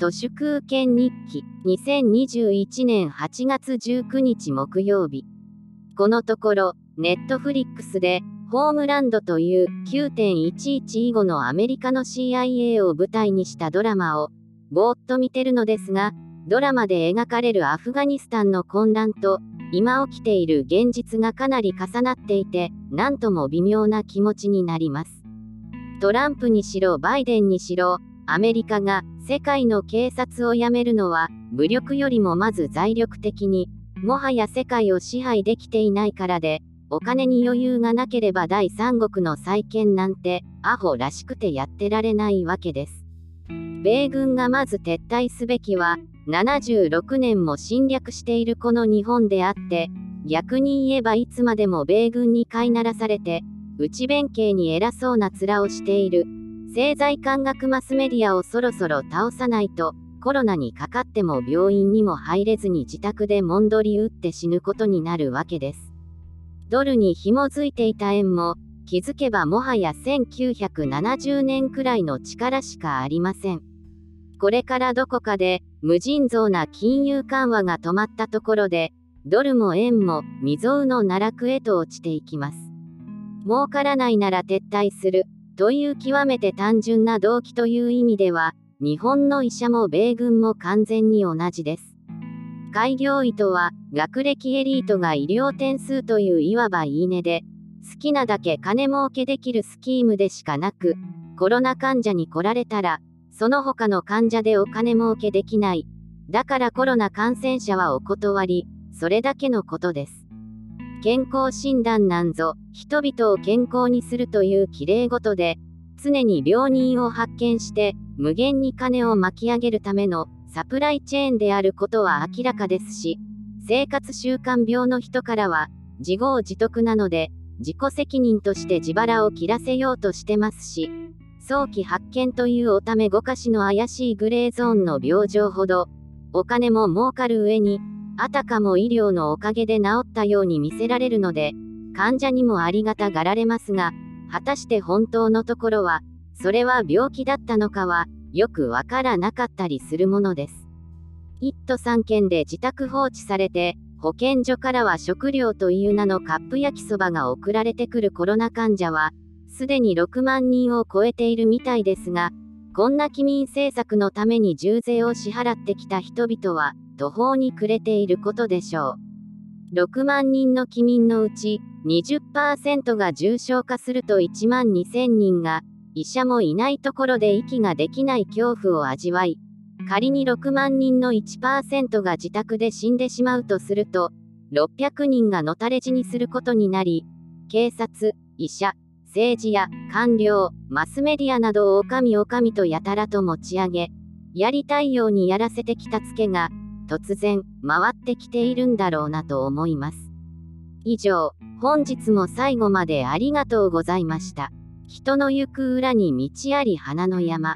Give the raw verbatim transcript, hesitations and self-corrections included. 都市空権日記にせんにじゅういちねんはちがつじゅうくにち木曜日。このところ、ネットフリックスで、ホームランドという きゅうてんいちいち 以後のアメリカの シーアイエー を舞台にしたドラマを、ぼーっと見てるのですが、ドラマで描かれるアフガニスタンの混乱と、今起きている現実がかなり重なっていて、なんとも微妙な気持ちになります。トランプにしろバイデンにしろ、アメリカが世界の警察をやめるのは、武力よりもまず財力的に、もはや世界を支配できていないからで、お金に余裕がなければ第三国の再建なんて、アホらしくてやってられないわけです。米軍がまず撤退すべきは、ななじゅうろくねんも侵略しているこの日本であって、逆に言えばいつまでも米軍に飼いならされて、内弁慶に偉そうな面をしている、政財官学マスメディアをそろそろ倒さないと、コロナにかかっても病院にも入れずに自宅でもんどり打って死ぬことになるわけです。ドルに紐づいていた円も、気づけばもはやせんきゅうひゃくななじゅうねんくらいの力しかありません。これからどこかで、無尽蔵な金融緩和が止まったところで、ドルも円も未曾有の奈落へと落ちていきます。儲からないなら撤退する、という極めて単純な動機という意味では、日本の医者も米軍も完全に同じです。開業医とは、学歴エリートが医療点数といういわば言い値で、好きなだけ金儲けできるスキームでしかなく、コロナ患者に来られたら、その他の患者でお金儲けできない。だからコロナ感染者はお断り、それだけのことです。健康診断なんぞ、人々を健康にするというきれい事で、常に病人を発見して、無限に金を巻き上げるための、サプライチェーンであることは明らかですし、生活習慣病の人からは自業自得なので自己責任として自腹を切らせようとしてますし、早期発見というおためごかしの怪しいグレーゾーンの病状ほどお金も儲かる上に、あたかも医療のおかげで治ったように見せられるので患者にもありがたがられますが、果たして本当のところはそれは病気だったのかはよくわからなかったりするものです。いっとさんけんで自宅放置されて、保健所からは食料という名のカップ焼きそばが送られてくるコロナ患者は、すでにろくまんにんを超えているみたいですが、こんな機民政策のために重税を支払ってきた人々は、途方に暮れていることでしょう。ろくまんにんの機民のうち、にじゅっパーセント が重症化するといちまんにせんにんが、医者もいないところで息ができない恐怖を味わい、仮にろくまんにんの いちパーセント が自宅で死んでしまうとすると、ろっぴゃくにんがのたれ死にすることになり、警察、医者、政治や官僚、マスメディアなどをお上お上とやたらと持ち上げ、やりたいようにやらせてきたツケが、突然、回ってきているんだろうなと思います。以上、本日も最後までありがとうございました。人の行く裏に道あり花の山。